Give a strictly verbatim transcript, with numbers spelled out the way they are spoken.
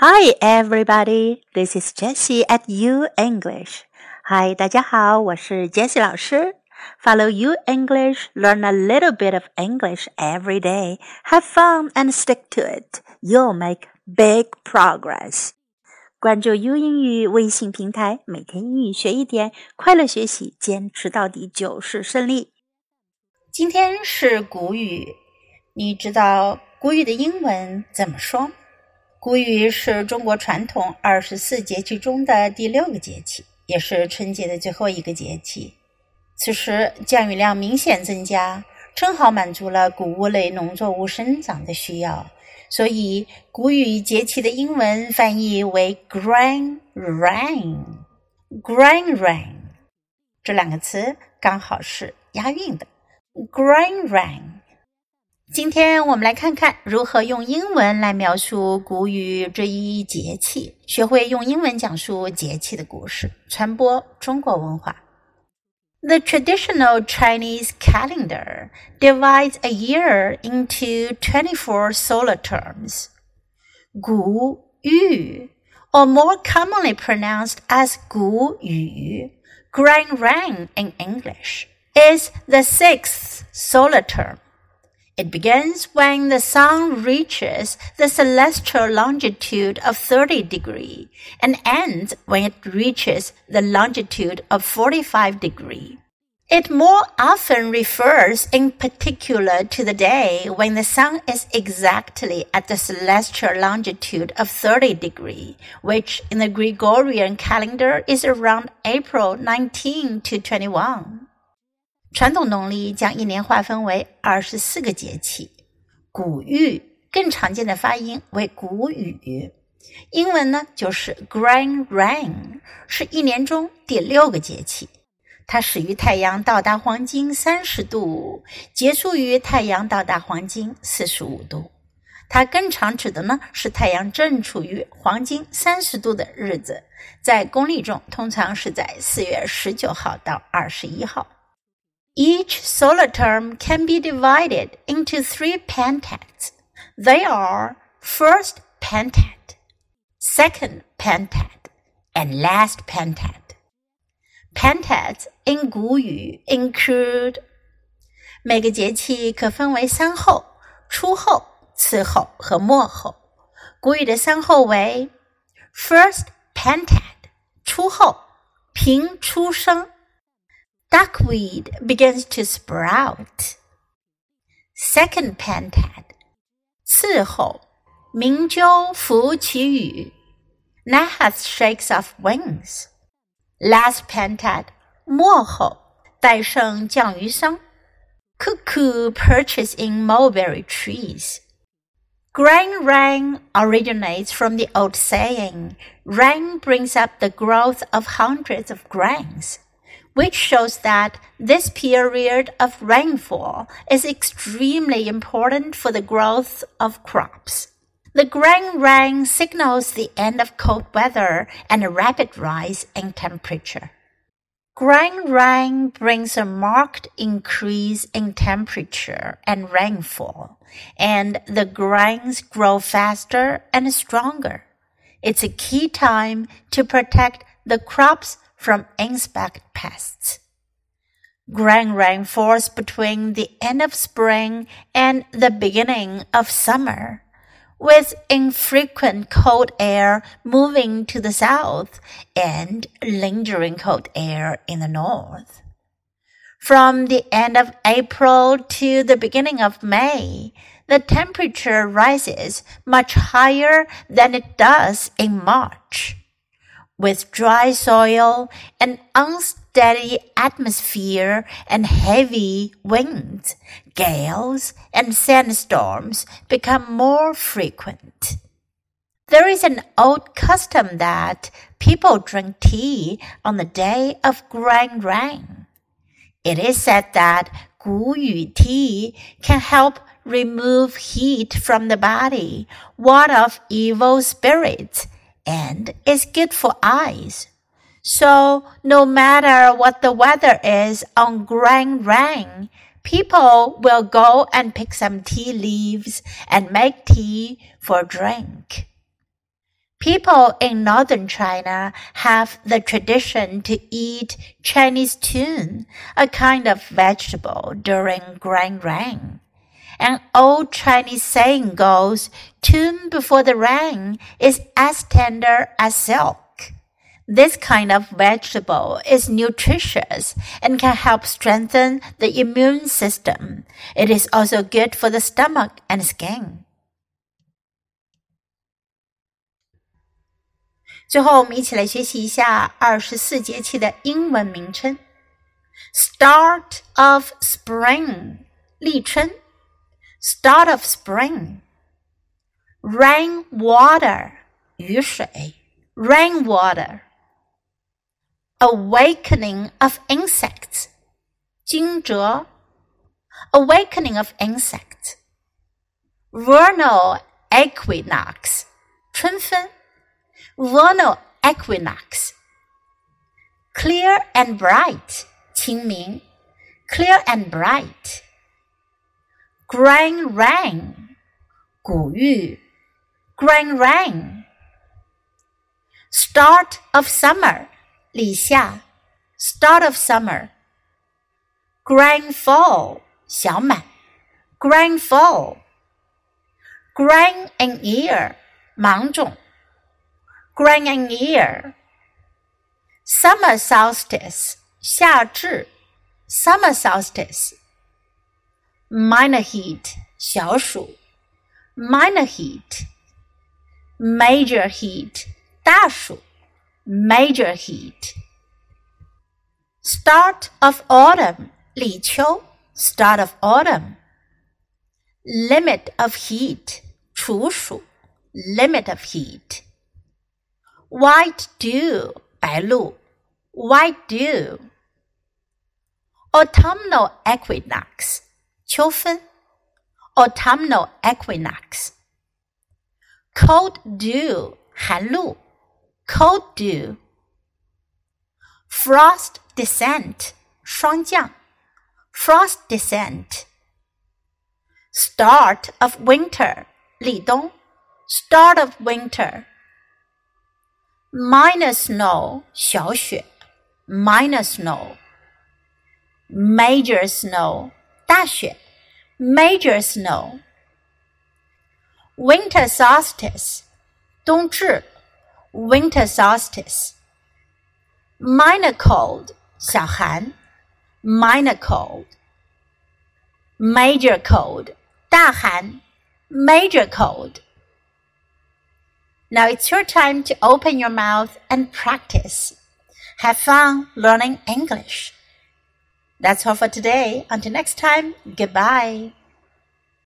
Hi everybody, this is Jessie at You English. Hi, 大家好，我是 Jessie 老师。Follow You English, learn a little bit of English every day. Have fun and stick to it. You'll make big progress. 关注 You 英语微信平台，每天英语学一点，快乐学习，坚持到底就是胜利。今天是古语，你知道古语的英文怎么说？古语是中国传统二十四节气中的第六个节气，也是春节的最后一个节气。此时降雨量明显增加，正好满足了谷物类农作物生长的需要，所以古语节气的英文翻译为 Grand Rain。Grand Rain 这两个词刚好是押韵的。Grand Rain。今天我们来看看如何用英文来描述古语这一节气，学会用英文讲述节气的故事，传播中国文化。The traditional Chinese calendar divides a year into twenty-four solar terms. 古语 or more commonly pronounced as 古语 Grand Rain in English, is the sixth solar term.It begins when the sun reaches the celestial longitude of thirty degrees and ends when it reaches the longitude of forty-five degrees. It more often refers in particular to the day when the sun is exactly at the celestial longitude of thirty degrees, which in the Gregorian calendar is around April nineteenth to twenty-first.传统农历将一年划分为二十四个节气，古语更常见的发音为古语，英文呢就是 Grand Rain， 是一年中第六个节气，它始于太阳到达黄金三十度，结束于太阳到达黄金四十五度，它更常指的呢是太阳正处于黄金三十度的日子，在公历中通常是在四月十九号到二十一号。Each solar term can be divided into three pentads. They are first pentad, second pentad, and last pentad. Pentads in 古语 include 每个节气可分为三候、初候、次候和末候。古语的三候为 first pentad, 初候，平初生。Duckweed begins to sprout. Second pentad, 次候，鸣鸠拂其羽。Gnat shakes off wings. Last pentad, 末候，戴胜降于商。Cuckoo perches in mulberry trees. Grand Rain originates from the old saying, rain brings up the growth of hundreds of grains.Which shows that this period of rainfall is extremely important for the growth of crops. The Grand Rain signals the end of cold weather and a rapid rise in temperature. Grand Rain brings a marked increase in temperature and rainfall, and the grains grow faster and stronger. It's a key time to protect the crops from insect pests. Grand Rain falls between the end of spring and the beginning of summer. With infrequent cold air moving to the south and lingering cold air in the north. From the end of April to the beginning of May, the temperature rises much higher than it does in March.With dry soil, an unsteady atmosphere, and heavy winds, gales, and sandstorms become more frequent. There is an old custom that people drink tea on the day of Grand Rain. It is said that 古语 tea can help remove heat from the body, ward off evil spirits,And it's good for eyes. So no matter what the weather is on Grand Rain, people will go and pick some tea leaves and make tea for drink. People in northern China have the tradition to eat Chinese tun, a kind of vegetable, during Grand Rain. An old Chinese saying goes, tun before the rain is as tender as silk.This kind of vegetable is nutritious and can help strengthen the immune system. It is also good for the stomach and skin. 最后我们一起来学习一下二十四节气的英文名称。Start of spring, 立春 Start of spring. Rainwater, 雨水 Rainwater.Awakening of insects. 惊蛰 Awakening of insects. Vernal equinox. 春分 Vernal equinox. Clear and bright. 清明 Clear and bright. Grand rain. 古玉 Grand rain. Start of summer.立夏 Start of summer. Grand fall. 小满 Grand fall. Grain and ear. 芒种 Grain and ear. Summer solstice. 夏至 Summer solstice. Minor heat. 小暑 Minor heat. Major heat. 大暑Major heat. Start of autumn, 立秋 Start of autumn. Limit of heat, 处暑 Limit of heat. White dew, 白露 White dew. Autumnal equinox, 秋分 Autumnal equinox. Cold dew, 寒露Cold dew. Frost descent. 霜降 Frost descent. Start of winter. 立冬 Start of winter. Minor snow. 小雪 Minor snow. Major snow. 大雪 Major snow. Winter solstice. 冬至Winter solstice. Minor cold, 小寒 Minor cold. Major cold, 大寒 Major cold. Now it's your time to open your mouth and practice. Have fun learning English. That's all for today. Until next time, goodbye.